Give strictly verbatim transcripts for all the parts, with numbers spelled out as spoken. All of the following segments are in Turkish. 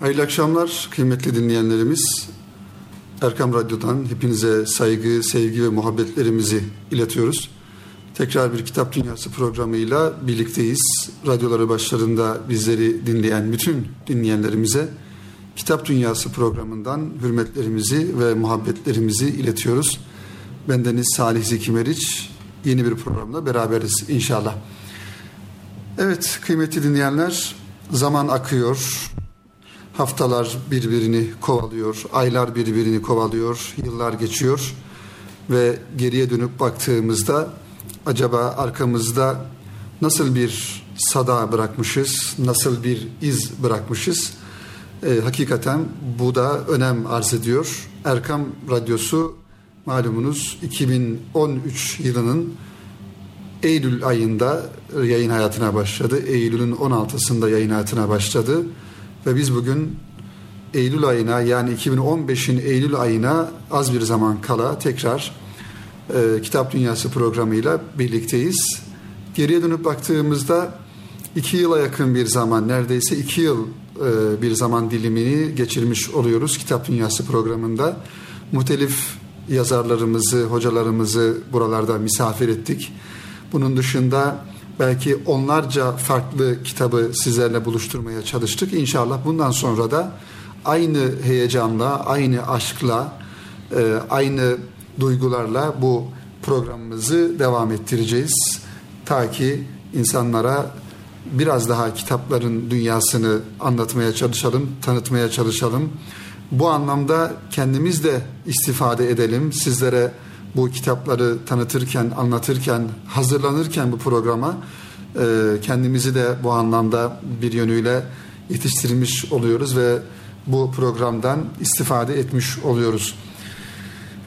Hayırlı akşamlar kıymetli dinleyenlerimiz. Erkam Radyo'dan hepinize saygı, sevgi ve muhabbetlerimizi iletiyoruz. Tekrar bir Kitap Dünyası programıyla birlikteyiz. Radyoları başlarında bizleri dinleyen bütün dinleyenlerimize Kitap Dünyası programından hürmetlerimizi ve muhabbetlerimizi iletiyoruz. Bendeniz Salih Zeki Meriç. Yeni bir programla beraberiz inşallah. Evet kıymetli dinleyenler, zaman akıyor. Haftalar birbirini kovalıyor, aylar birbirini kovalıyor, yıllar geçiyor ve geriye dönüp baktığımızda acaba arkamızda nasıl bir sada bırakmışız, nasıl bir iz bırakmışız? E, hakikaten bu da önem arz ediyor. Erkam Radyosu malumunuz iki bin on üç yılının Eylül ayında yayın hayatına başladı. Eylül'ün on altısında yayın hayatına başladı. Ve biz bugün Eylül ayına, yani iki bin on beşin Eylül ayına az bir zaman kala tekrar e, Kitap Dünyası programıyla birlikteyiz. Geriye dönüp baktığımızda iki yıla yakın bir zaman, neredeyse iki yıl e, bir zaman dilimini geçirmiş oluyoruz Kitap Dünyası programında. Muhtelif yazarlarımızı, hocalarımızı buralarda misafir ettik. Bunun dışında belki onlarca farklı kitabı sizlerle buluşturmaya çalıştık. İnşallah bundan sonra da aynı heyecanla, aynı aşkla, aynı duygularla bu programımızı devam ettireceğiz. Ta ki insanlara biraz daha kitapların dünyasını anlatmaya çalışalım, tanıtmaya çalışalım. Bu anlamda kendimiz de istifade edelim. Sizlere bu kitapları tanıtırken, anlatırken, hazırlanırken bu programa e, kendimizi de bu anlamda bir yönüyle yetiştirmiş oluyoruz ve bu programdan istifade etmiş oluyoruz.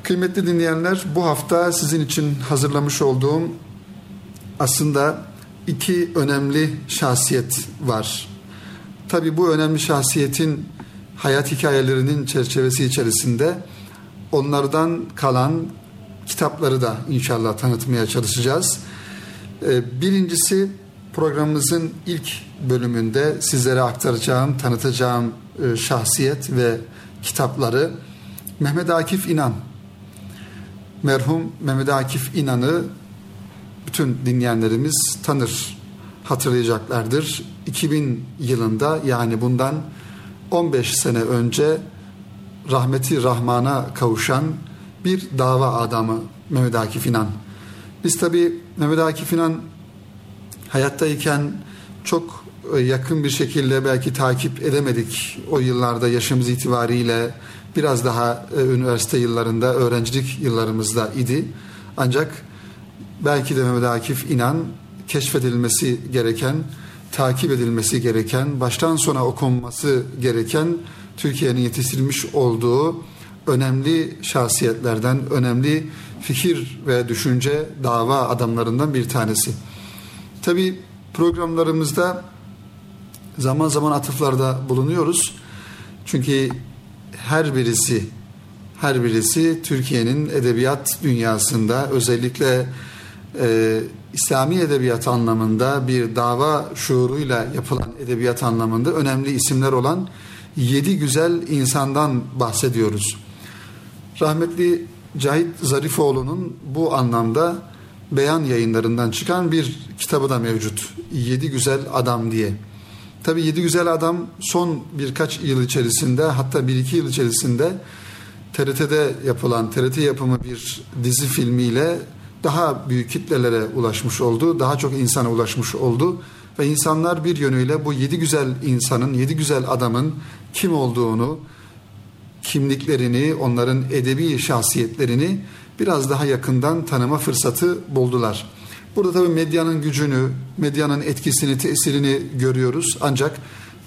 Kıymetli dinleyenler, bu hafta sizin için hazırlamış olduğum aslında iki önemli şahsiyet var. Tabii bu önemli şahsiyetin hayat hikayelerinin çerçevesi içerisinde onlardan kalan kitapları da inşallah tanıtmaya çalışacağız. Birincisi, programımızın ilk bölümünde sizlere aktaracağım, tanıtacağım şahsiyet ve kitapları Mehmet Akif İnan. Merhum Mehmet Akif İnan'ı bütün dinleyenlerimiz tanır, hatırlayacaklardır. iki bin yılında, yani bundan on beş sene önce rahmeti rahmana kavuşan bir dava adamı Mehmet Akif İnan. Biz tabii Mehmet Akif İnan hayattayken çok yakın bir şekilde belki takip edemedik. O yıllarda yaşımız itibariyle biraz daha e, üniversite yıllarında, öğrencilik yıllarımızda idi. Ancak belki de Mehmet Akif İnan keşfedilmesi gereken, takip edilmesi gereken, baştan sona okunması gereken, Türkiye'nin yetiştirilmiş olduğu önemli şahsiyetlerden, önemli fikir ve düşünce dava adamlarından bir tanesi. Tabii programlarımızda zaman zaman atıflarda bulunuyoruz. Çünkü her birisi, her birisi Türkiye'nin edebiyat dünyasında, özellikle e, İslami edebiyat anlamında bir dava şuuruyla yapılan edebiyat anlamında önemli isimler olan yedi güzel insandan bahsediyoruz. Rahmetli Cahit Zarifoğlu'nun bu anlamda beyan yayınlarından çıkan bir kitabı da mevcut. Yedi Güzel Adam diye. Tabii Yedi Güzel Adam son birkaç yıl içerisinde, hatta bir iki yıl içerisinde T R T'de yapılan, T R T yapımı bir dizi filmiyle daha büyük kitlelere ulaşmış oldu. Daha çok insana ulaşmış oldu. Ve insanlar bir yönüyle bu yedi güzel insanın, yedi güzel adamın kim olduğunu, kimliklerini, onların edebi şahsiyetlerini biraz daha yakından tanıma fırsatı buldular. Burada tabii medyanın gücünü, medyanın etkisini, tesirini görüyoruz. Ancak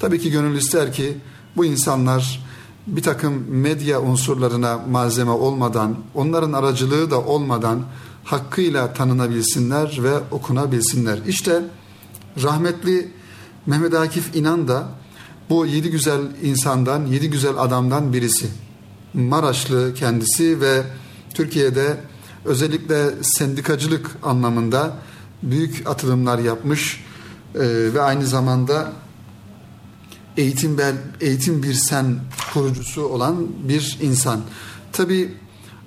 tabii ki gönül ister ki bu insanlar bir takım medya unsurlarına malzeme olmadan, onların aracılığı da olmadan hakkıyla tanınabilsinler ve okunabilsinler. İşte rahmetli Mehmet Akif İnan da bu yedi güzel insandan, yedi güzel adamdan birisi. Maraşlı kendisi ve Türkiye'de özellikle sendikacılık anlamında büyük atılımlar yapmış e, ve aynı zamanda Eğitim bir, eğitim bir sen kurucusu olan bir insan. Tabii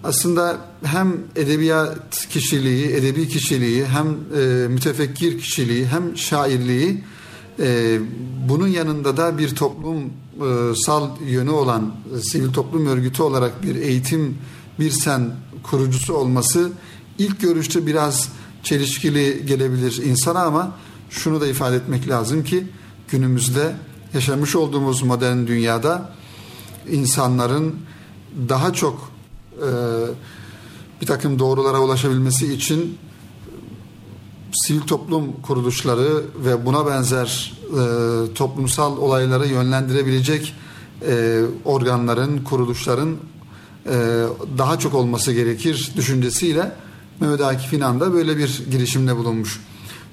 aslında hem edebiyat kişiliği, edebi kişiliği, hem e, mütefekkir kişiliği, hem şairliği, e, bunun yanında da bir toplumsal yönü olan sivil toplum örgütü olarak bir eğitim bir sen kurucusu olması ilk görüşte biraz çelişkili gelebilir insana, ama şunu da ifade etmek lazım ki günümüzde yaşamış olduğumuz modern dünyada insanların daha çok e, bir takım doğrulara ulaşabilmesi için sivil toplum kuruluşları ve buna benzer e, toplumsal olayları yönlendirebilecek e, organların, kuruluşların e, daha çok olması gerekir düşüncesiyle Mehmet Akif İnan da böyle bir girişimde bulunmuş.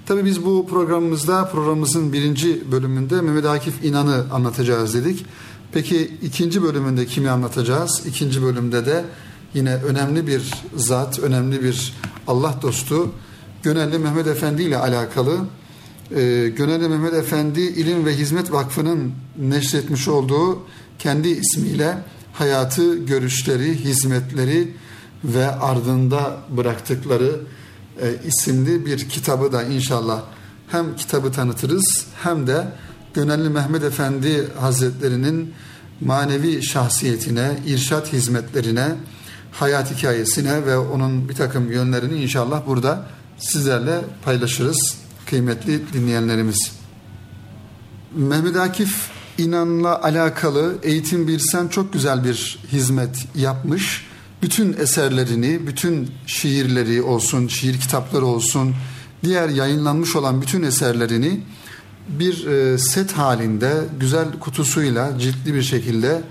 Tabii biz bu programımızda, programımızın birinci bölümünde Mehmet Akif İnan'ı anlatacağız dedik. Peki ikinci bölümünde kimi anlatacağız? İkinci bölümde de yine önemli bir zat, önemli bir Allah dostu Gönenli Mehmet Efendi ile alakalı. Ee, Gönenli Mehmet Efendi, İlim ve Hizmet Vakfı'nın neşretmiş olduğu kendi ismiyle hayatı, görüşleri, hizmetleri ve ardında bıraktıkları E, isimli bir kitabı da inşallah hem kitabı tanıtırız hem de Gönenli Mehmet Efendi Hazretleri'nin manevi şahsiyetine, irşat hizmetlerine, hayat hikayesine ve onun bir takım yönlerini inşallah burada sizlerle paylaşırız kıymetli dinleyenlerimiz. Mehmet Akif İnan'la alakalı Eğitim-Bir-Sen çok güzel bir hizmet yapmış. Bütün eserlerini, bütün şiirleri olsun, şiir kitapları olsun, diğer yayınlanmış olan bütün eserlerini bir set halinde, güzel kutusuyla, ciltli bir şekilde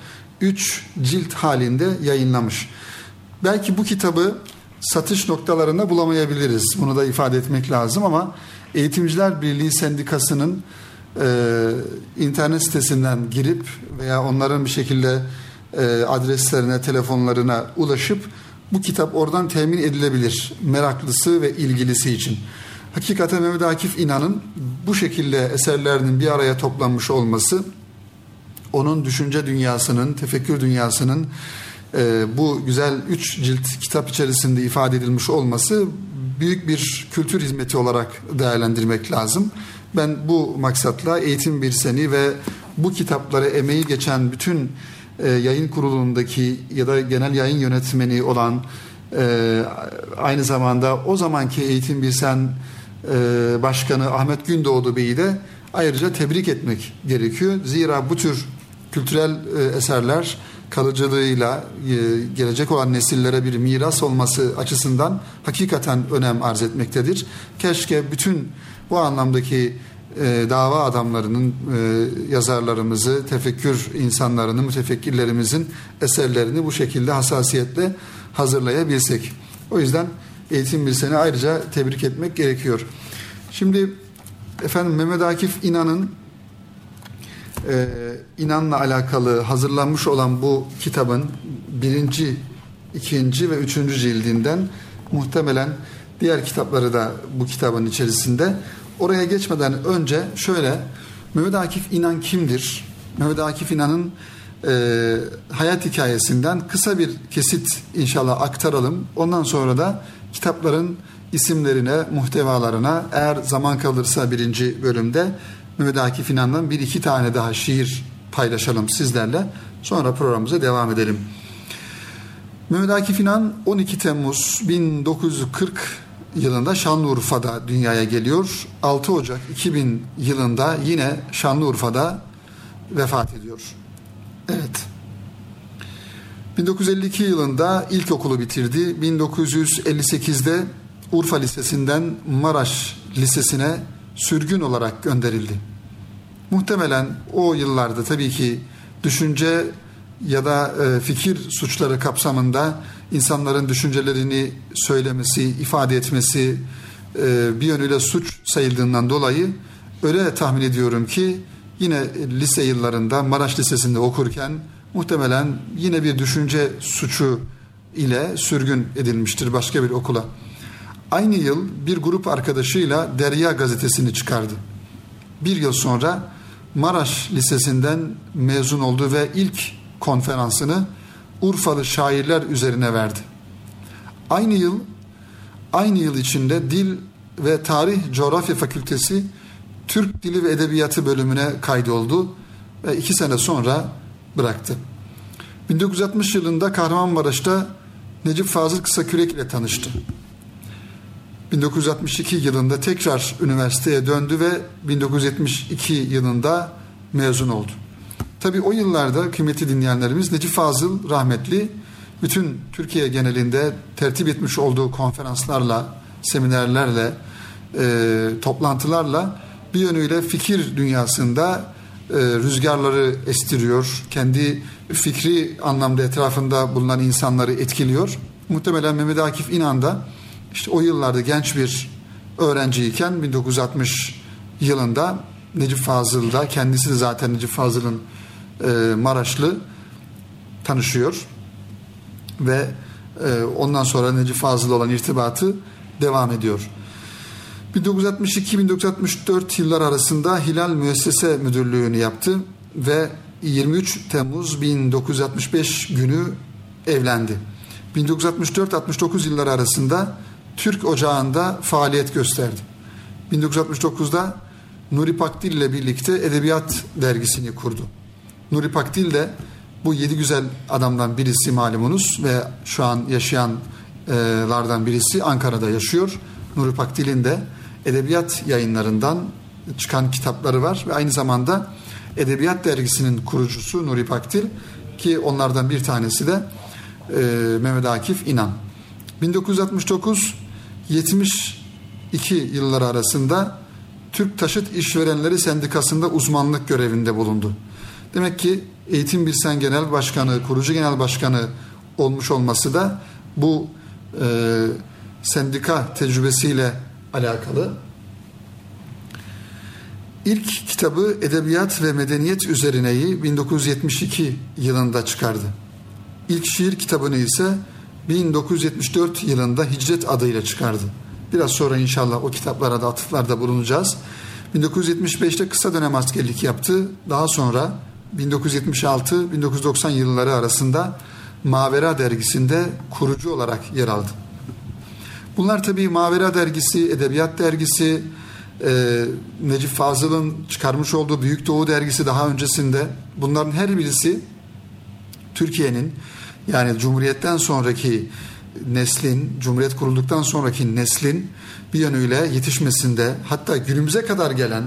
üç cilt halinde yayınlamış. Belki bu kitabı satış noktalarında bulamayabiliriz. Bunu da ifade etmek lazım, ama Eğitimciler Birliği Sendikası'nın e, internet sitesinden girip veya onların bir şekilde adreslerine, telefonlarına ulaşıp bu kitap oradan temin edilebilir meraklısı ve ilgilisi için. Hakikaten Mehmet Akif İnan'ın bu şekilde eserlerinin bir araya toplanmış olması, onun düşünce dünyasının, tefekkür dünyasının bu güzel üç cilt kitap içerisinde ifade edilmiş olması büyük bir kültür hizmeti olarak değerlendirmek lazım. Ben bu maksatla Eğitim Bir Seni ve bu kitaplara emeği geçen bütün yayın kurulundaki ya da genel yayın yönetmeni olan, aynı zamanda o zamanki Eğitim-Bir-Sen Başkanı Ahmet Gündoğdu Bey'i de ayrıca tebrik etmek gerekiyor. Zira bu tür kültürel eserler kalıcılığıyla gelecek olan nesillere bir miras olması açısından hakikaten önem arz etmektedir. Keşke bütün bu anlamdaki E, dava adamlarının, e, yazarlarımızı, tefekkür insanlarını, mütefekkirlerimizin eserlerini bu şekilde hassasiyetle hazırlayabilsek. O yüzden Eğitim-Bir-Sen'i ayrıca tebrik etmek gerekiyor. Şimdi efendim Mehmet Akif İnan'ın e, İnan'la alakalı hazırlanmış olan bu kitabın birinci, ikinci ve üçüncü cildinden, muhtemelen diğer kitapları da bu kitabın içerisinde. Oraya geçmeden önce şöyle, Mehmet Akif İnan kimdir? Mehmet Akif İnan'ın e, hayat hikayesinden kısa bir kesit inşallah aktaralım. Ondan sonra da kitapların isimlerine, muhtevalarına, eğer zaman kalırsa birinci bölümde Mehmet Akif İnan'dan bir iki tane daha şiir paylaşalım sizlerle. Sonra programımıza devam edelim. Mehmet Akif İnan on iki Temmuz bin dokuz yüz kırk yılında Şanlıurfa'da dünyaya geliyor. altı Ocak iki bin yılında yine Şanlıurfa'da vefat ediyor. Evet. bin dokuz yüz elli iki yılında ilkokulu bitirdi. bin dokuz yüz elli sekizde Urfa Lisesi'nden Maraş Lisesi'ne sürgün olarak gönderildi. Muhtemelen o yıllarda tabii ki düşünce ya da fikir suçları kapsamında insanların düşüncelerini söylemesi, ifade etmesi bir yönüyle suç sayıldığından dolayı öyle tahmin ediyorum ki yine lise yıllarında Maraş Lisesi'nde okurken muhtemelen yine bir düşünce suçu ile sürgün edilmiştir başka bir okula. Aynı yıl bir grup arkadaşıyla Derya gazetesini çıkardı. Bir yıl sonra Maraş Lisesi'nden mezun oldu ve ilk konferansını Urfalı şairler üzerine verdi. Aynı yıl, aynı yıl içinde Dil ve Tarih Coğrafya Fakültesi Türk Dili ve Edebiyatı bölümüne kaydoldu ve iki sene sonra bıraktı. bin dokuz yüz altmış yılında Kahramanmaraş'ta Necip Fazıl Kısakürek ile tanıştı. bin dokuz yüz altmış iki yılında tekrar üniversiteye döndü ve bin dokuz yüz yetmiş iki yılında mezun oldu. Tabii o yıllarda kıymetli dinleyenlerimiz, Necip Fazıl rahmetli bütün Türkiye genelinde tertip etmiş olduğu konferanslarla, seminerlerle, e, toplantılarla bir yönüyle fikir dünyasında e, rüzgarları estiriyor. Kendi fikri anlamda etrafında bulunan insanları etkiliyor. Muhtemelen Mehmet Akif İnan da İşte o yıllarda genç bir öğrenciyken bin dokuz yüz altmış yılında Necip Fazıl'da, kendisi de zaten Necip Fazıl'ın e, Maraşlı, tanışıyor ve e, ondan sonra Necip Fazıl'la olan irtibatı devam ediyor. bin dokuz yüz altmış iki - bin dokuz yüz altmış dört yılları arasında Hilal Müessese Müdürlüğü'nü yaptı ve yirmi üç Temmuz bin dokuz yüz altmış beş günü evlendi. bin dokuz yüz altmış dört - altmış dokuz yılları arasında Türk Ocağı'nda faaliyet gösterdi. bin dokuz yüz altmış dokuzda Nuri Pakdil ile birlikte Edebiyat Dergisi'ni kurdu. Nuri Pakdil de bu yedi güzel adamdan birisi malumunuz ve şu an yaşayanlardan birisi, Ankara'da yaşıyor. Nuri Pakdil'in de edebiyat yayınlarından çıkan kitapları var ve aynı zamanda Edebiyat Dergisi'nin kurucusu Nuri Pakdil, ki onlardan bir tanesi de Mehmet Akif İnan. bin dokuz yüz altmış dokuz - yetmiş iki yılları arasında Türk Taşıt İşverenleri Sendikası'nda uzmanlık görevinde bulundu. Demek ki Eğitim-Bir-Sen Genel Başkanı, kurucu genel başkanı olmuş olması da bu e, sendika tecrübesiyle alakalı. İlk kitabı Edebiyat ve Medeniyet Üzerine'yi bin dokuz yüz yetmiş iki yılında çıkardı. İlk şiir kitabını ise bin dokuz yüz yetmiş dört yılında Hicret adıyla çıkardı. Biraz sonra inşallah o kitaplara da atıflarda bulunacağız. bin dokuz yüz yetmiş beşte kısa dönem askerlik yaptı. Daha sonra bin dokuz yüz yetmiş altı - bin dokuz yüz doksan yılları arasında Mavera dergisinde kurucu olarak yer aldı. Bunlar tabii Mavera dergisi, Edebiyat dergisi, e, Necip Fazıl'ın çıkarmış olduğu Büyük Doğu dergisi daha öncesinde. Bunların her birisi Türkiye'nin, yani Cumhuriyet'ten sonraki neslin, Cumhuriyet kurulduktan sonraki neslin bir yönüyle yetişmesinde, hatta günümüze kadar gelen,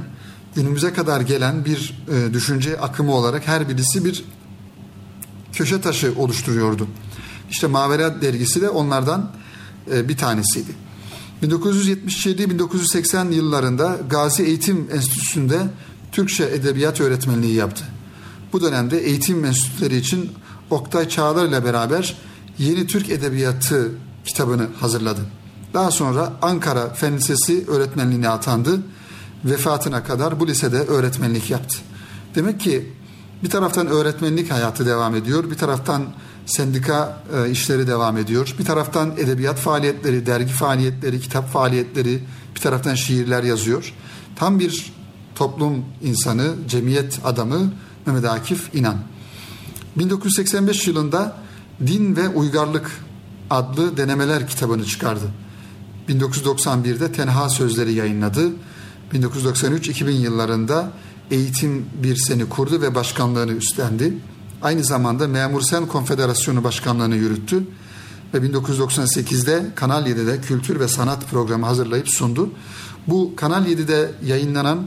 günümüze kadar gelen bir e, düşünce akımı olarak her birisi bir köşe taşı oluşturuyordu. İşte Mavera dergisi de onlardan e, bir tanesiydi. bin dokuz yüz yetmiş yedi - bin dokuz yüz seksen yıllarında Gazi Eğitim Enstitüsü'nde Türkçe Edebiyat Öğretmenliği yaptı. Bu dönemde eğitim mensupları için Oktay Çağlar ile beraber Yeni Türk Edebiyatı kitabını hazırladı. Daha sonra Ankara Fen Lisesi öğretmenliğine atandı. Vefatına kadar bu lisede öğretmenlik yaptı. Demek ki bir taraftan öğretmenlik hayatı devam ediyor, bir taraftan sendika e, işleri devam ediyor, bir taraftan edebiyat faaliyetleri, dergi faaliyetleri, kitap faaliyetleri, bir taraftan şiirler yazıyor. Tam bir toplum insanı, cemiyet adamı Mehmet Akif İnan. bin dokuz yüz seksen beş yılında Din ve Uygarlık adlı denemeler kitabını çıkardı. bin dokuz yüz doksan birde Tenha Sözleri yayınladı. bin dokuz yüz doksan üç - iki bin yıllarında Eğitim-Bir-Sen'i kurdu ve başkanlığını üstlendi. Aynı zamanda Memur-Sen Konfederasyonu Başkanlığını yürüttü ve bin dokuz yüz doksan sekizde Kanal yedide Kültür ve Sanat programı hazırlayıp sundu. Bu Kanal yedide yayınlanan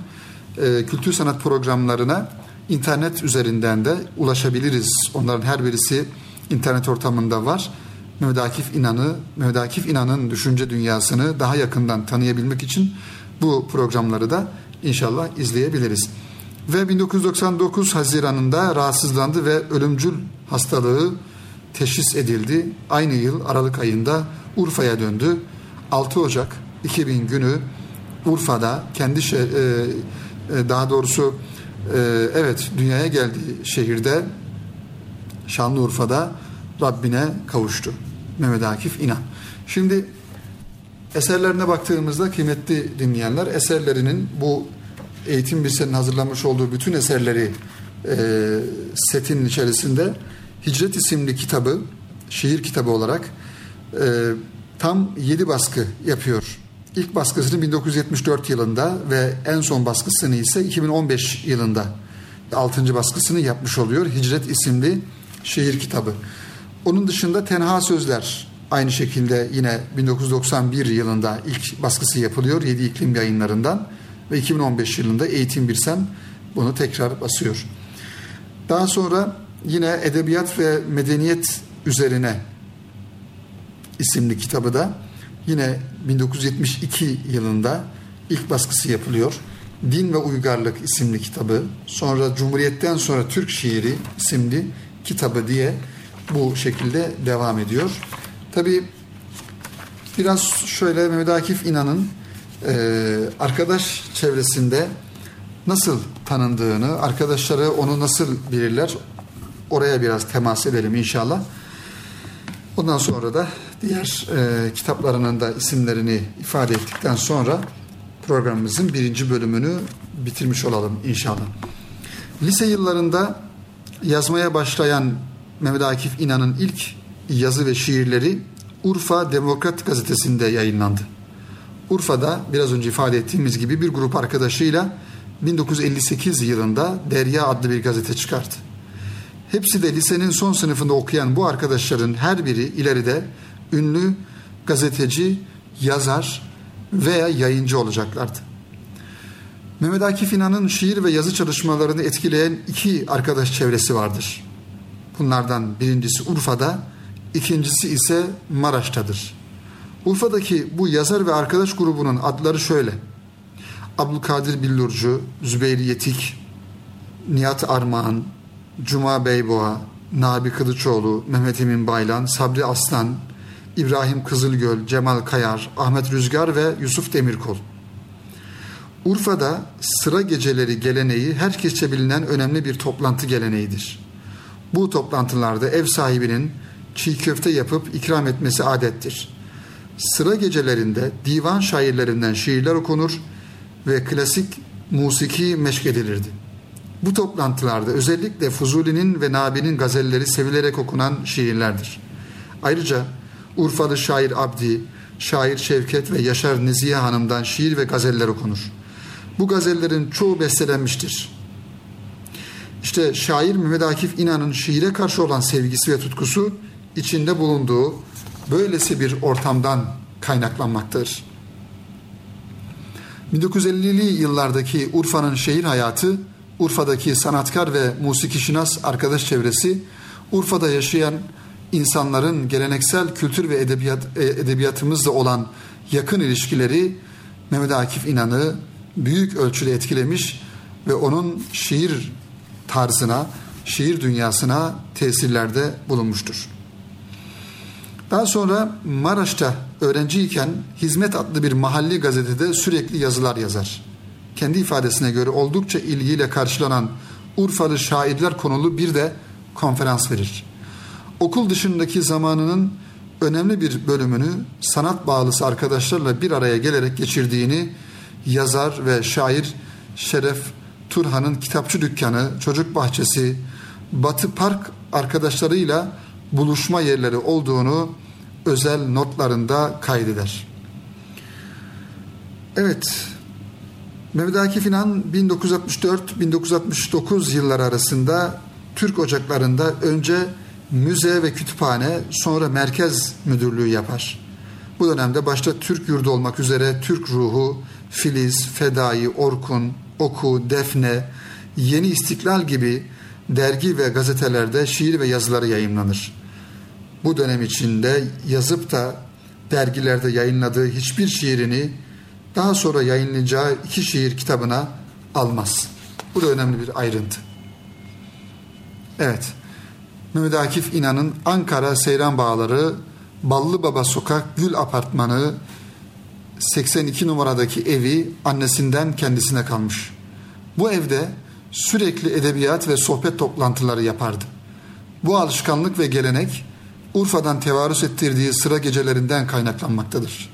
e, kültür sanat programlarına İnternet üzerinden de ulaşabiliriz. Onların her birisi internet ortamında var. Mehmet Akif İnan'ı, Mehmet Akif İnan'ın düşünce dünyasını daha yakından tanıyabilmek için bu programları da inşallah izleyebiliriz. Ve bin dokuz yüz doksan dokuz Haziran'ında rahatsızlandı ve ölümcül hastalığı teşhis edildi. Aynı yıl Aralık ayında Urfa'ya döndü. altı Ocak iki bin günü Urfa'da kendi şe- e- daha doğrusu Evet, dünyaya geldiği şehirde, Şanlıurfa'da Rabbine kavuştu Mehmet Akif İnan. Şimdi eserlerine baktığımızda kıymetli dinleyenler, eserlerinin bu Eğitim-Bir-Sen'in hazırlamış olduğu bütün eserleri e, setinin içerisinde Hicret isimli kitabı, şiir kitabı olarak e, tam yedi baskı yapıyor. İlk baskısını bin dokuz yüz yetmiş dört yılında ve en son baskısını ise iki bin on beş yılında altıncı baskısını yapmış oluyor Hicret isimli şiir kitabı. Onun dışında Tenha Sözler aynı şekilde yine bin dokuz yüz doksan bir yılında ilk baskısı yapılıyor Yedi İklim Yayınlarından ve iki bin on beş yılında Eğitim-Bir-Sen bunu tekrar basıyor. Daha sonra yine Edebiyat ve Medeniyet Üzerine isimli kitabı da yine bin dokuz yüz yetmiş iki yılında ilk baskısı yapılıyor. Din ve Uygarlık isimli kitabı, sonra Cumhuriyet'ten sonra Türk Şiiri isimli kitabı diye bu şekilde devam ediyor. Tabii biraz şöyle Mehmet Akif İnan'ın e, arkadaş çevresinde nasıl tanındığını, arkadaşları onu nasıl bilirler, oraya biraz temas edelim inşallah. Ondan sonra da diğer e, kitaplarının da isimlerini ifade ettikten sonra programımızın birinci bölümünü bitirmiş olalım inşallah. Lise yıllarında yazmaya başlayan Mehmet Akif İnan'ın ilk yazı ve şiirleri Urfa Demokrat gazetesinde yayınlandı. Urfa'da biraz önce ifade ettiğimiz gibi bir grup arkadaşıyla bin dokuz yüz elli sekiz yılında Derya adlı bir gazete çıkardı. Hepsi de lisenin son sınıfında okuyan bu arkadaşların her biri ileride ünlü gazeteci, yazar veya yayıncı olacaklardı. Mehmet Akif İnan'ın şiir ve yazı çalışmalarını etkileyen iki arkadaş çevresi vardır. Bunlardan birincisi Urfa'da, ikincisi ise Maraş'tadır. Urfa'daki bu yazar ve arkadaş grubunun adları şöyle: Abdülkadir Billurcu, Zübeyir Yetik, Nihat Armağan, Cuma Beyboğa, Nabi Kılıçoğlu, Mehmet Emin Baylan, Sabri Aslan, İbrahim Kızılgöl, Cemal Kayar, Ahmet Rüzgar ve Yusuf Demirkol. Urfa'da sıra geceleri geleneği herkesçe bilinen önemli bir toplantı geleneğidir. Bu toplantılarda ev sahibinin çiğ köfte yapıp ikram etmesi adettir. Sıra gecelerinde divan şairlerinden şiirler okunur ve klasik musiki meşk edilirdi. Bu toplantılarda özellikle Fuzuli'nin ve Nabi'nin gazelleri sevilerek okunan şiirlerdir. Ayrıca Urfalı şair Abdi, şair Şevket ve Yaşar Nezihe Hanım'dan şiir ve gazeller okunur. Bu gazellerin çoğu bestelenmiştir. İşte şair Mehmet Akif İnan'ın şiire karşı olan sevgisi ve tutkusu içinde bulunduğu böylesi bir ortamdan kaynaklanmaktadır. bin dokuz yüz ellili yıllardaki Urfa'nın şehir hayatı, Urfa'daki sanatkar ve musikişinas arkadaş çevresi, Urfa'da yaşayan insanların geleneksel kültür ve edebiyat, edebiyatımızla olan yakın ilişkileri Mehmet Akif İnan'ı büyük ölçüde etkilemiş ve onun şiir tarzına, şiir dünyasına tesirlerde bulunmuştur. Daha sonra Maraş'ta öğrenciyken Hizmet adlı bir mahalli gazetede sürekli yazılar yazar. Kendi ifadesine göre oldukça ilgiyle karşılanan Urfalı şairler konulu bir de konferans verir. Okul dışındaki zamanının önemli bir bölümünü sanat bağlısı arkadaşlarla bir araya gelerek geçirdiğini yazar ve şair Şeref Turhan'ın kitapçı dükkanı, çocuk bahçesi, Batı Park arkadaşlarıyla buluşma yerleri olduğunu özel notlarında kaydeder. Evet, Mehmet Akif İnan bin dokuz yüz altmış dört bin dokuz yüz altmış dokuz yılları arasında Türk Ocakları'nda önce müze ve kütüphane, sonra merkez müdürlüğü yapar. Bu dönemde başta Türk Yurdu olmak üzere Türk Ruhu, Filiz, Fedai, Orkun, Oku, Defne, Yeni İstiklal gibi dergi ve gazetelerde şiir ve yazıları yayımlanır. Bu dönem içinde yazıp da dergilerde yayınladığı hiçbir şiirini daha sonra yayınlayacağı iki şiir kitabına almaz. Bu da önemli bir ayrıntı. Evet, Mehmet Akif İnan'ın Ankara Seyran Bağları, Ballıbaba Sokak, Gül Apartmanı, seksen iki numaradaki evi annesinden kendisine kalmış. Bu evde sürekli edebiyat ve sohbet toplantıları yapardı. Bu alışkanlık ve gelenek Urfa'dan tevarüs ettirdiği sıra gecelerinden kaynaklanmaktadır.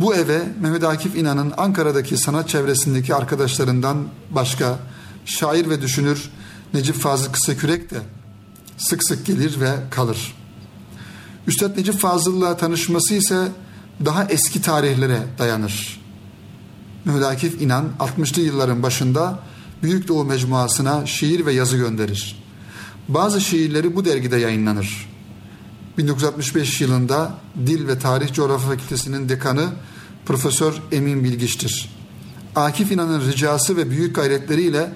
Bu eve Mehmet Akif İnan'ın Ankara'daki sanat çevresindeki arkadaşlarından başka şair ve düşünür Necip Fazıl Kısakürek de sık sık gelir ve kalır. Üstad Necip Fazıl'la tanışması ise daha eski tarihlere dayanır. Mehmet Akif İnan altmışlı yılların başında Büyük Doğu mecmuasına şiir ve yazı gönderir. Bazı şiirleri bu dergide yayınlanır. bin dokuz yüz altmış beş yılında Dil ve Tarih Coğrafya Fakültesi'nin dekanı Profesör Emin Bilgiç'tir. Akif İnan'ın ricası ve büyük gayretleriyle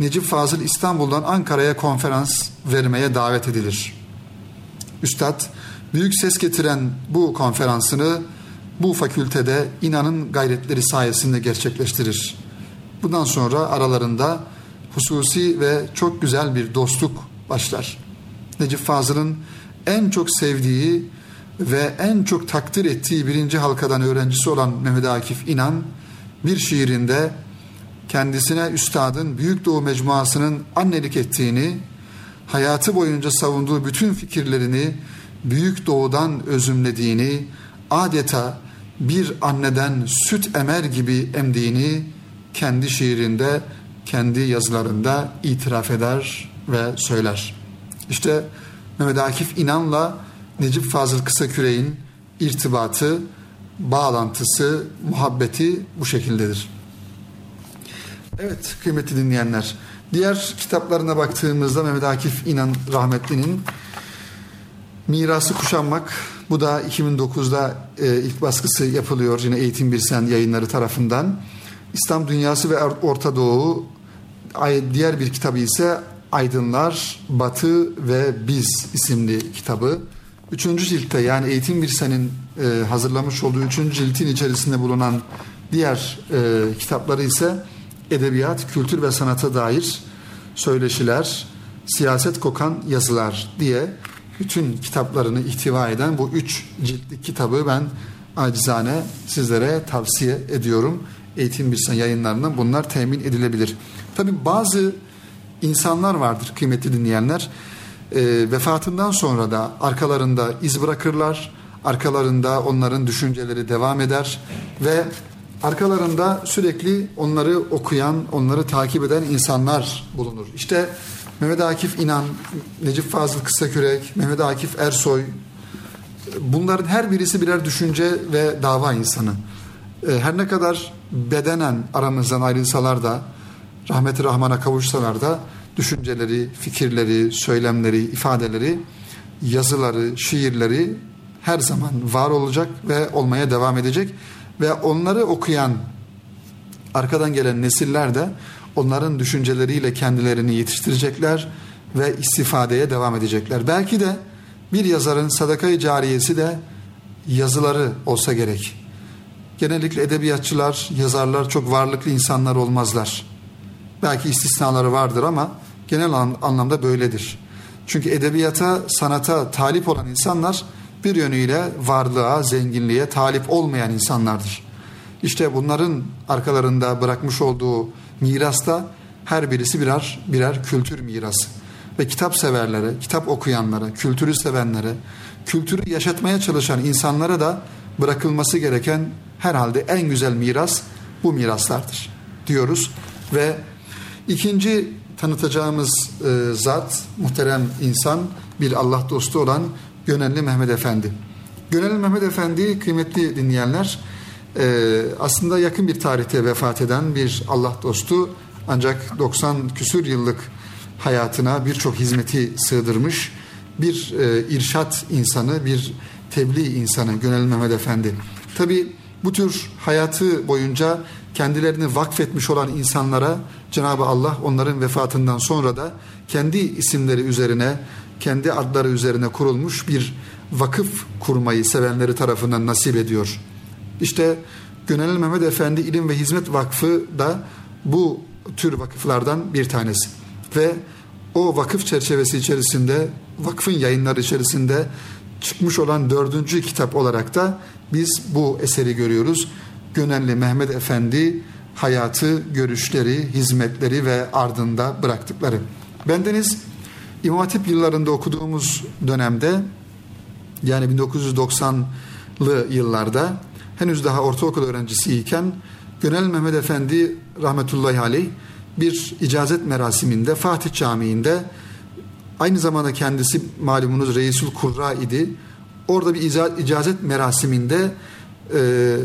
Necip Fazıl İstanbul'dan Ankara'ya konferans vermeye davet edilir. Üstad, büyük ses getiren bu konferansını bu fakültede İnan'ın gayretleri sayesinde gerçekleştirir. Bundan sonra aralarında hususi ve çok güzel bir dostluk başlar. Necip Fazıl'ın en çok sevdiği ve en çok takdir ettiği birinci halkadan öğrencisi olan Mehmet Akif İnan bir şiirinde kendisine üstadın Büyük Doğu Mecmuası'nın annelik ettiğini, hayatı boyunca savunduğu bütün fikirlerini Büyük Doğu'dan özümlediğini, adeta bir anneden süt emer gibi emdiğini kendi şiirinde, kendi yazılarında itiraf eder ve söyler. İşte Mehmet Akif İnan'la Necip Fazıl Kısakürek'in irtibatı, bağlantısı, muhabbeti bu şekildedir. Evet kıymetli dinleyenler, diğer kitaplarına baktığımızda Mehmet Akif İnan rahmetlinin Mirası Kuşanmak, bu da iki bin dokuzda e, ilk baskısı yapılıyor yine Eğitim-Bir-Sen yayınları tarafından. İslam Dünyası ve Orta Doğu, diğer bir kitabı ise Aydınlar, Batı ve Biz isimli kitabı. Üçüncü ciltte, yani Eğitim-Bir-Sen'in e, hazırlamış olduğu üçüncü ciltin içerisinde bulunan diğer e, kitapları ise Edebiyat, Kültür ve Sanata Dair Söyleşiler, Siyaset Kokan Yazılar diye bütün kitaplarını ihtiva eden bu üç ciltlik kitabı ben acizane sizlere tavsiye ediyorum. Eğitim-Bir-Sen yayınlarından bunlar temin edilebilir. Tabii bazı insanlar vardır kıymetli dinleyenler. E, vefatından sonra da arkalarında iz bırakırlar. Arkalarında onların düşünceleri devam eder ve arkalarında sürekli onları okuyan, onları takip eden insanlar bulunur. İşte Mehmet Akif İnan, Necip Fazıl Kısakürek, Mehmet Akif Ersoy, bunların her birisi birer düşünce ve dava insanı. Her ne kadar bedenen aramızdan ayrılsalar da, rahmeti rahmana kavuşsalar da düşünceleri, fikirleri, söylemleri, ifadeleri, yazıları, şiirleri her zaman var olacak ve olmaya devam edecek. Ve onları okuyan arkadan gelen nesiller de onların düşünceleriyle kendilerini yetiştirecekler ve istifadeye devam edecekler. Belki de bir yazarın sadaka-i cariyesi de yazıları olsa gerek. Genellikle edebiyatçılar, yazarlar çok varlıklı insanlar olmazlar. Belki istisnaları vardır ama genel anlamda böyledir. Çünkü edebiyata, sanata talip olan insanlar bir yönüyle varlığa, zenginliğe talip olmayan insanlardır. İşte bunların arkalarında bırakmış olduğu mirasta her birisi birer birer kültür mirası. Ve kitap severlere, kitap okuyanlara, kültürü sevenlere, kültürü yaşatmaya çalışan insanlara da bırakılması gereken herhalde en güzel miras bu miraslardır diyoruz. Ve ikinci tanıtacağımız e, zat, muhterem insan, bir Allah dostu olan Gönenli Mehmet Efendi. Gönenli Mehmet Efendi kıymetli dinleyenler, Ee, aslında yakın bir tarihte vefat eden bir Allah dostu, ancak doksan küsur yıllık hayatına birçok hizmeti sığdırmış bir e, irşat insanı, bir tebliğ insanı Gönenli Mehmet Efendi. Tabii bu tür hayatı boyunca kendilerini vakfetmiş olan insanlara Cenab-ı Allah onların vefatından sonra da kendi isimleri üzerine, kendi adları üzerine kurulmuş bir vakıf kurmayı sevenleri tarafından nasip ediyor. İşte Gönenli Mehmet Efendi İlim ve Hizmet Vakfı da bu tür vakıflardan bir tanesi. Ve o vakıf çerçevesi içerisinde, vakfın yayınları içerisinde çıkmış olan dördüncü kitap olarak da biz bu eseri görüyoruz. Gönenli Mehmet Efendi hayatı, görüşleri, hizmetleri ve ardında bıraktıkları. Bendeniz İmam Hatip yıllarında okuduğumuz dönemde, yani bin dokuz yüz doksanlı yıllarda henüz daha ortaokul öğrencisiyken Gönenli Mehmet Efendi rahmetullahi aleyh bir icazet merasiminde Fatih Camii'nde, aynı zamanda kendisi malumunuz Reisül Kurra idi, orada bir icazet merasiminde e,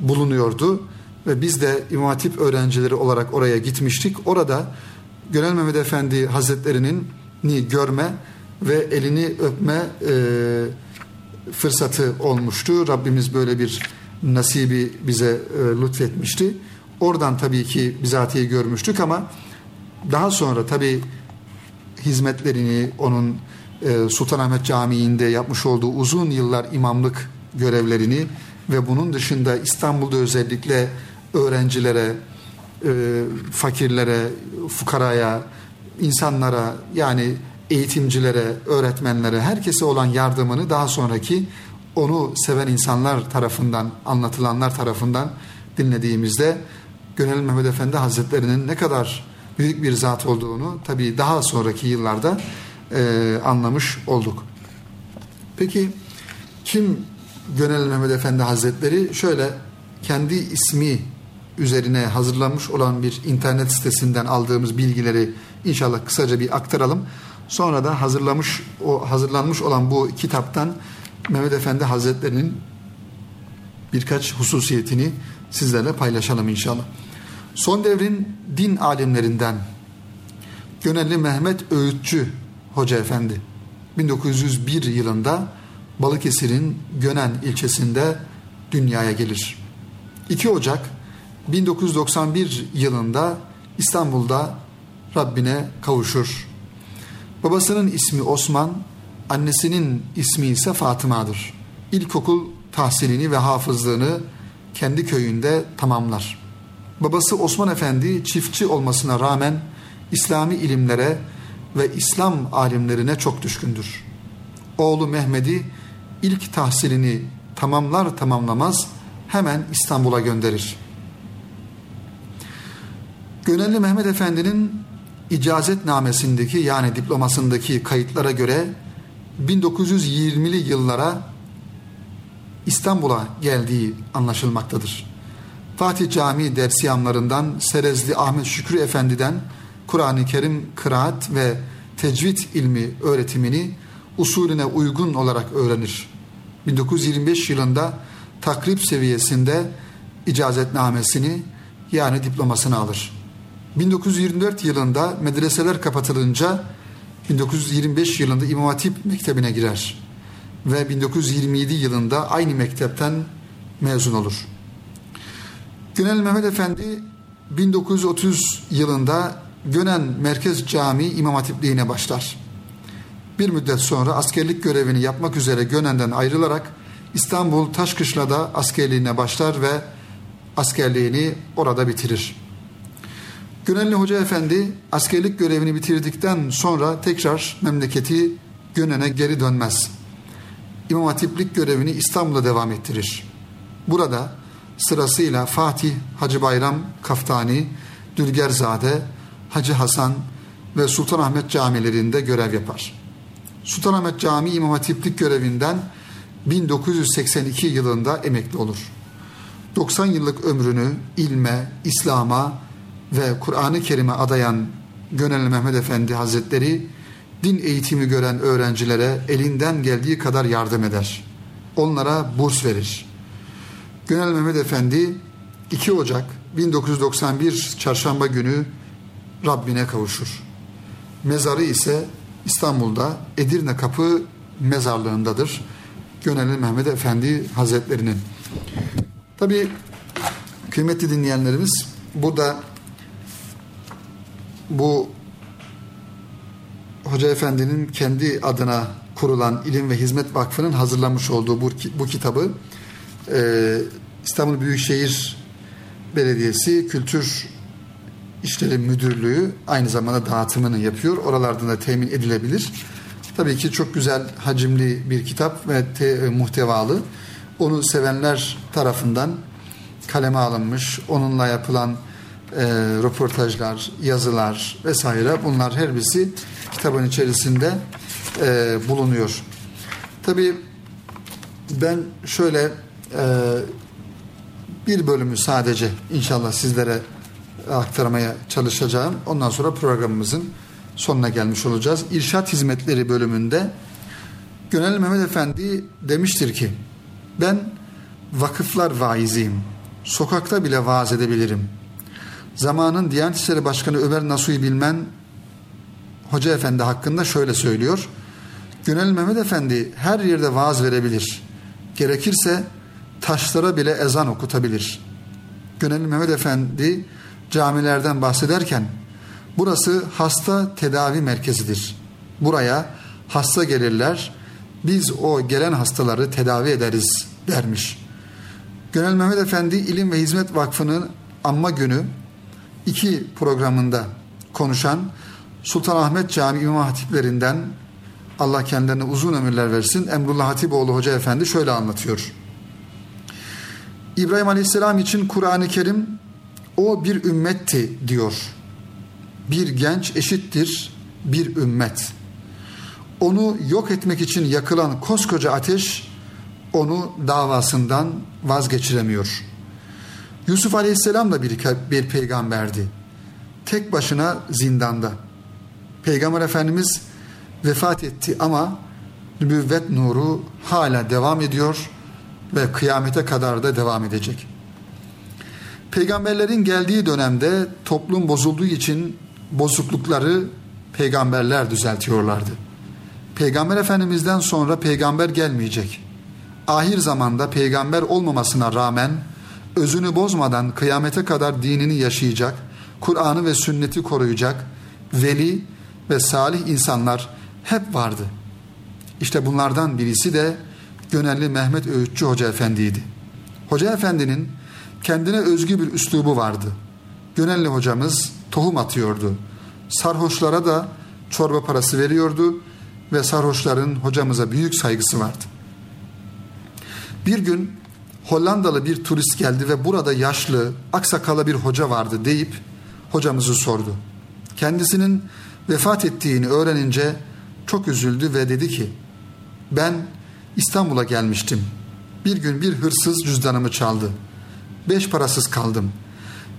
bulunuyordu ve biz de İmam Hatip öğrencileri olarak oraya gitmiştik. Orada Gönenli Mehmet Efendi Hazretleri'ni görme ve elini öpme e, fırsatı olmuştu. Rabbimiz böyle bir nasibi bize e, lütfetmişti. Oradan tabii ki bizatihi görmüştük ama daha sonra tabii hizmetlerini, onun e, Sultanahmet Camii'nde yapmış olduğu uzun yıllar imamlık görevlerini ve bunun dışında İstanbul'da özellikle öğrencilere, e, fakirlere, fukaraya, insanlara, yani eğitimcilere, öğretmenlere, herkese olan yardımını daha sonraki onu seven insanlar tarafından, anlatılanlar tarafından dinlediğimizde Gönenli Mehmet Efendi Hazretleri'nin ne kadar büyük bir zat olduğunu tabii daha sonraki yıllarda e, anlamış olduk. Peki kim Gönenli Mehmet Efendi Hazretleri? Şöyle, kendi ismi üzerine hazırlanmış olan bir internet sitesinden aldığımız bilgileri inşallah kısaca bir aktaralım. Sonra da hazırlamış o hazırlanmış olan bu kitaptan Mehmet Efendi Hazretleri'nin birkaç hususiyetini sizlerle paylaşalım inşallah. Son devrin din alimlerinden Gönenli Mehmet Öğütçü Hoca Efendi bin dokuz yüz bir yılında Balıkesir'in Gönen ilçesinde dünyaya gelir. iki Ocak bin dokuz yüz doksan bir yılında İstanbul'da Rabbine kavuşur. Babasının ismi Osman, annesinin ismi ise Fatıma'dır. İlkokul tahsilini ve hafızlığını kendi köyünde tamamlar. Babası Osman Efendi çiftçi olmasına rağmen İslami ilimlere ve İslam alimlerine çok düşkündür. Oğlu Mehmet'i ilk tahsilini tamamlar tamamlamaz hemen İstanbul'a gönderir. Gönenli Mehmet Efendi'nin icazetnamesindeki, yani diplomasındaki kayıtlara göre bin dokuz yüz yirmili yıllara İstanbul'a geldiği anlaşılmaktadır. Fatih Camii dersiyamlarından Serezli Ahmet Şükrü Efendi'den Kur'an-ı Kerim kıraat ve tecvid ilmi öğretimini usulüne uygun olarak öğrenir. bin dokuz yüz yirmi beş yılında takrib seviyesinde icazetnamesini, yani diplomasını alır. bin dokuz yüz yirmi dört yılında medreseler kapatılınca bin dokuz yüz yirmi beş yılında İmam Hatip Mektebi'ne girer ve bin dokuz yüz yirmi yedi yılında aynı mektepten mezun olur. Gönenli Mehmet Efendi bin dokuz yüz otuz yılında Gönen Merkez Camii İmam Hatipliğine başlar. Bir müddet sonra askerlik görevini yapmak üzere Gönen'den ayrılarak İstanbul Taşkışla'da askerliğine başlar ve askerliğini orada bitirir. Gönenli Hoca Efendi askerlik görevini bitirdikten sonra tekrar memleketi Gönen'e geri dönmez. İmam Hatiplik görevini İstanbul'da devam ettirir. Burada sırasıyla Fatih Hacı Bayram Kaftani, Dülgerzade, Hacı Hasan ve Sultanahmet camilerinde görev yapar. Sultanahmet Camii İmam Hatiplik görevinden bin dokuz yüz seksen iki yılında emekli olur. doksan yıllık ömrünü ilme, İslam'a ve Kur'an-ı Kerim'e adayan Gönenli Mehmet Efendi Hazretleri, din eğitimi gören öğrencilere elinden geldiği kadar yardım eder. Onlara burs verir. Gönenli Mehmet Efendi iki Ocak bin dokuz yüz doksan bir Çarşamba günü Rabbine kavuşur. Mezarı ise İstanbul'da Edirne Kapı Mezarlığındadır Gönenli Mehmet Efendi Hazretleri'nin. Tabii kıymetli dinleyenlerimiz, burada bu Hoca Efendi'nin kendi adına kurulan İlim ve Hizmet Vakfı'nın hazırlamış olduğu bu, bu kitabı e, İstanbul Büyükşehir Belediyesi Kültür İşleri Müdürlüğü aynı zamanda dağıtımını yapıyor. Oralardan da temin edilebilir. Tabii ki çok güzel, hacimli bir kitap ve te, e, muhtevalı. Onu sevenler tarafından kaleme alınmış, onunla yapılan E, röportajlar, yazılar vesaire, bunlar her birisi kitabın içerisinde e, bulunuyor. Tabii ben şöyle e, bir bölümü sadece inşallah sizlere aktarmaya çalışacağım. Ondan sonra programımızın sonuna gelmiş olacağız. İrşad Hizmetleri bölümünde Gönenli Mehmet Efendi demiştir ki, ben vakıflar vaiziyim. Sokakta bile vaaz edebilirim. Zamanın Diyanet İşleri Başkanı Ömer Nasuhi Bilmen Hoca Efendi hakkında şöyle söylüyor. Gönenli Mehmet Efendi her yerde vaaz verebilir. Gerekirse taşlara bile ezan okutabilir. Gönenli Mehmet Efendi camilerden bahsederken, burası hasta tedavi merkezidir. Buraya hasta gelirler, biz o gelen hastaları tedavi ederiz dermiş. Gönenli Mehmet Efendi İlim ve Hizmet Vakfı'nın anma günü iki programında konuşan Sultanahmet Camii İmam Hatiplerinden, Allah kendilerine uzun ömürler versin, Emrullah Hatipoğlu Hoca Efendi şöyle anlatıyor. İbrahim Aleyhisselam için Kur'an-ı Kerim, o bir ümmetti diyor. Bir genç eşittir bir ümmet. Onu yok etmek için yakılan koskoca ateş onu davasından vazgeçiremiyor. Yusuf Aleyhisselam da bir, bir peygamberdi. Tek başına zindanda. Peygamber Efendimiz vefat etti ama nübüvvet nuru hala devam ediyor ve kıyamete kadar da devam edecek. Peygamberlerin geldiği dönemde toplum bozulduğu için bozuklukları peygamberler düzeltiyorlardı. Peygamber Efendimiz'den sonra peygamber gelmeyecek. Ahir zamanda peygamber olmamasına rağmen özünü bozmadan kıyamete kadar dinini yaşayacak, Kur'an'ı ve sünneti koruyacak veli ve salih insanlar hep vardı. İşte bunlardan birisi de Gönenli Mehmet Öğütçü Hoca Efendi'ydi. Hoca Efendi'nin kendine özgü bir üslubu vardı. Gönenli hocamız tohum atıyordu. Sarhoşlara da çorba parası veriyordu ve sarhoşların hocamıza büyük saygısı vardı. Bir gün Hollandalı bir turist geldi ve burada yaşlı, aksakalı bir hoca vardı deyip hocamızı sordu. Kendisinin vefat ettiğini öğrenince çok üzüldü ve dedi ki, ben İstanbul'a gelmiştim. Bir gün bir hırsız cüzdanımı çaldı. Beş parasız kaldım.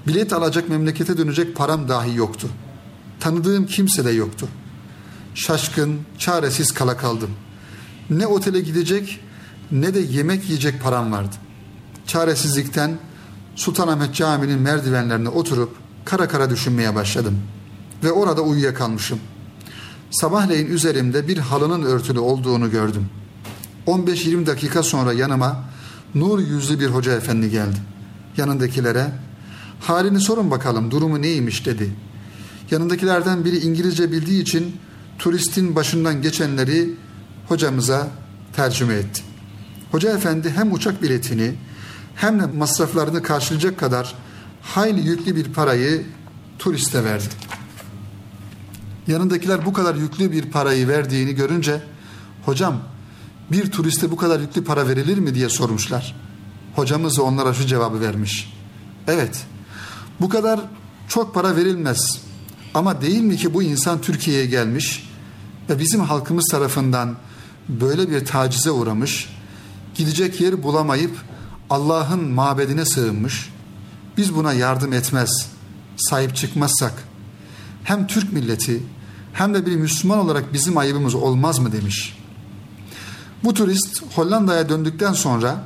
Bilet alacak memlekete dönecek param dahi yoktu. Tanıdığım kimse de yoktu. Şaşkın, çaresiz kala kaldım. Ne otele gidecek ne de yemek yiyecek param vardı. Çaresizlikten Sultanahmet Camii'nin merdivenlerine oturup kara kara düşünmeye başladım. Ve orada uyuyakalmışım. Sabahleyin üzerimde bir halının örtülü olduğunu gördüm. on beş yirmi dakika sonra yanıma nur yüzlü bir hoca efendi geldi. Yanındakilere halini sorun bakalım, durumu neymiş dedi. Yanındakilerden biri İngilizce bildiği için turistin başından geçenleri hocamıza tercüme etti. Hoca efendi hem uçak biletini hem de masraflarını karşılayacak kadar hayli yüklü bir parayı turiste verdi. Yanındakiler bu kadar yüklü bir parayı verdiğini görünce, hocam bir turiste bu kadar yüklü para verilir mi diye sormuşlar. Hocamız onlara şu cevabı vermiş. Evet, bu kadar çok para verilmez. Ama değil mi ki bu insan Türkiye'ye gelmiş ve bizim halkımız tarafından böyle bir tacize uğramış, gidecek yer bulamayıp Allah'ın mabedine sığınmış. Biz buna yardım etmez, sahip çıkmazsak hem Türk milleti hem de bir Müslüman olarak bizim ayıbımız olmaz mı demiş. Bu turist Hollanda'ya döndükten sonra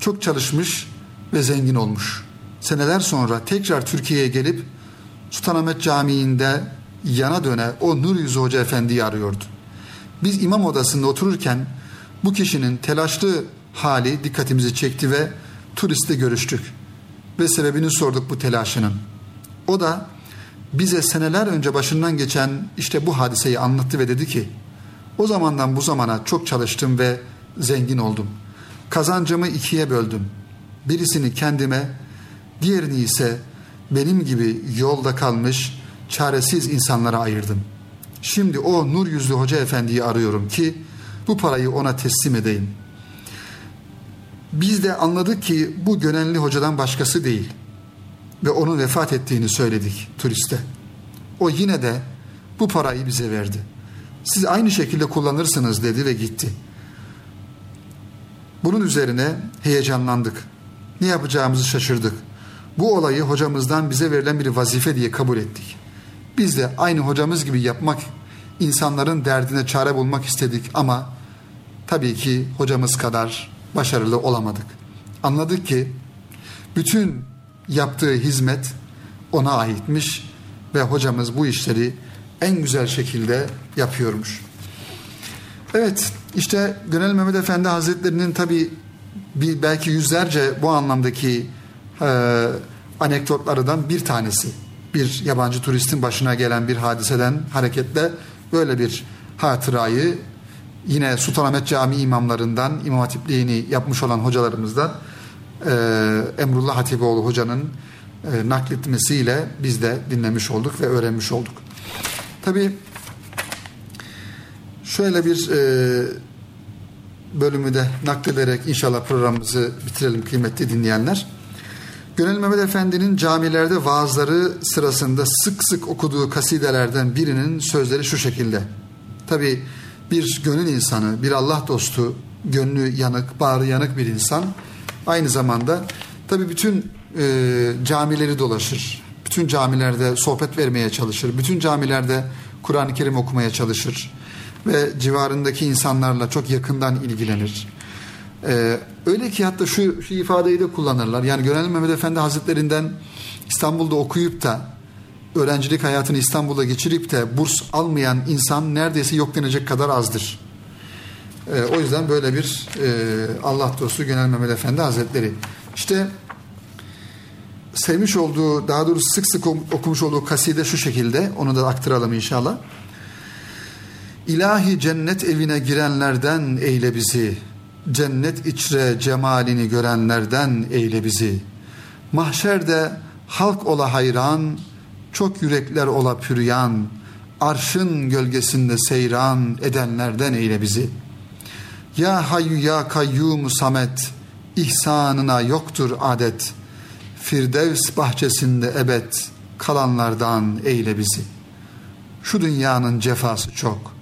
çok çalışmış ve zengin olmuş. Seneler sonra tekrar Türkiye'ye gelip Sultanahmet Camii'nde yana döne o nur yüzlü hoca efendiyi arıyordu. Biz imam odasında otururken bu kişinin telaşlı hali dikkatimizi çekti ve turistle görüştük ve sebebini sorduk bu telaşının. O da bize seneler önce başından geçen işte bu hadiseyi anlattı ve dedi ki, o zamandan bu zamana çok çalıştım ve zengin oldum. Kazancımı ikiye böldüm. Birisini kendime, diğerini ise benim gibi yolda kalmış çaresiz insanlara ayırdım. Şimdi o nur yüzlü hoca efendiyi arıyorum ki bu parayı ona teslim edeyim. Biz de anladık ki bu Gönenli hocadan başkası değil ve onun vefat ettiğini söyledik turiste. O yine de bu parayı bize verdi. Siz aynı şekilde kullanırsınız dedi ve gitti. Bunun üzerine heyecanlandık. Ne yapacağımızı şaşırdık. Bu olayı hocamızdan bize verilen bir vazife diye kabul ettik. Biz de aynı hocamız gibi yapmak, insanların derdine çare bulmak istedik ama tabii ki hocamız kadar başarılı olamadık. Anladık ki bütün yaptığı hizmet ona aitmiş ve hocamız bu işleri en güzel şekilde yapıyormuş. Evet, işte Gönenli Mehmet Efendi Hazretleri'nin tabii bir, belki yüzlerce bu anlamdaki e, anekdotlardan bir tanesi. Bir yabancı turistin başına gelen bir hadiseden hareketle böyle bir hatırayı yine Sultanahmet Camii imamlarından, İmam Hatipliğini yapmış olan hocalarımızdan e, Emrullah Hatipioğlu hocanın e, nakletmesiyle biz de dinlemiş olduk ve öğrenmiş olduk. Tabii şöyle bir e, bölümü de naklederek inşallah programımızı bitirelim kıymetli dinleyenler. Gönenli Mehmet Efendi'nin camilerde vaazları sırasında sık sık okuduğu kasidelerden birinin sözleri şu şekilde. Tabii bir gönül insanı, bir Allah dostu, gönlü yanık, bağrı yanık bir insan. Aynı zamanda tabii bütün e, camileri dolaşır. Bütün camilerde sohbet vermeye çalışır. Bütün camilerde Kur'an-ı Kerim okumaya çalışır. Ve civarındaki insanlarla çok yakından ilgilenir. Ee, öyle ki hatta şu, şu ifadeyi de kullanırlar. Yani Gönenli Mehmet Efendi Hazretlerinden İstanbul'da okuyup da öğrencilik hayatını İstanbul'da geçirip de burs almayan insan neredeyse yok denecek kadar azdır. Ee, o yüzden böyle bir e, Allah dostu Gönenli Mehmet Efendi Hazretleri. İşte sevmiş olduğu, daha doğrusu sık sık okumuş olduğu kaside şu şekilde. Onu da aktaralım inşallah. İlahi cennet evine girenlerden eyle bizi. Cennet içre cemalini görenlerden eyle bizi. Mahşerde halk ola hayran, çok yürekler ola püryan, arşın gölgesinde seyran edenlerden eyle bizi. Ya hayyu ya kayyum samet, ihsanına yoktur adet. Firdevs bahçesinde ebed kalanlardan eyle bizi. Şu dünyanın cefası çok.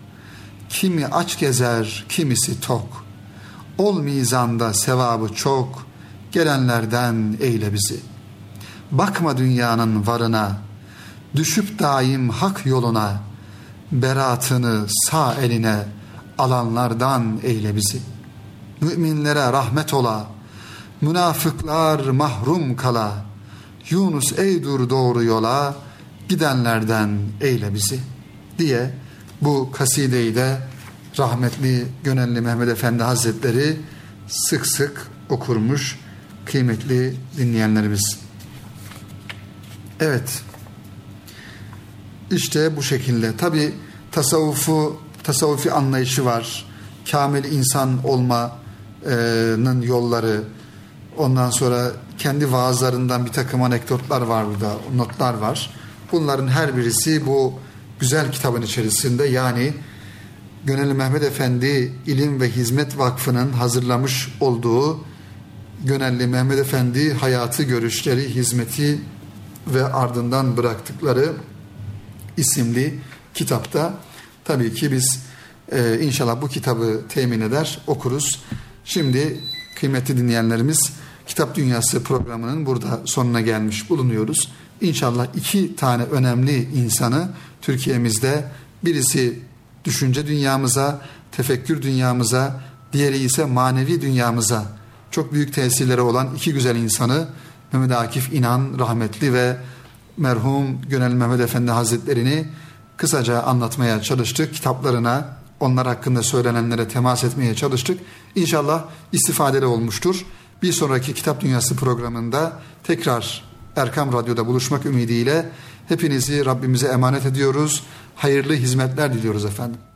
Kimi aç gezer, kimisi tok. Ol mizanda sevabı çok, gelenlerden eyle bizi. Bakma dünyanın varına, düşüp daim hak yoluna, beratını sağ eline alanlardan eyle bizi. Müminlere rahmet ola, münafıklar mahrum kala, Yunus eydur doğru yola, gidenlerden eyle bizi diye bu kasideyi de rahmetli Gönenli Mehmet Efendi Hazretleri sık sık okurmuş kıymetli dinleyenlerimiz. Evet. İşte bu şekilde. Tabii tasavvufu, tasavvufi anlayışı var. Kamil insan olmanın yolları. Ondan sonra kendi vaazlarından bir takım anekdotlar var burada, notlar var. Bunların her birisi bu güzel kitabın içerisinde, yani Gönenli Mehmet Efendi İlim ve Hizmet Vakfı'nın hazırlamış olduğu Gönenli Mehmet Efendi hayatı, görüşleri, hizmeti ve ardından bıraktıkları isimli kitapta. Tabii ki biz e, inşallah bu kitabı temin eder, okuruz. Şimdi kıymetli dinleyenlerimiz, Kitap Dünyası programının burada sonuna gelmiş bulunuyoruz. İnşallah iki tane önemli insanı Türkiye'mizde, birisi düşünce dünyamıza, tefekkür dünyamıza, diğeri ise manevi dünyamıza çok büyük tesirleri olan iki güzel insanı, Mehmet Akif İnan rahmetli ve merhum Gönenli Mehmet Efendi Hazretlerini kısaca anlatmaya çalıştık. Kitaplarına, onlar hakkında söylenenlere temas etmeye çalıştık. İnşallah istifadeli olmuştur. Bir sonraki Kitap Dünyası programında tekrar Erkam Radyo'da buluşmak ümidiyle hepinizi Rabbimize emanet ediyoruz. Hayırlı hizmetler diliyoruz efendim.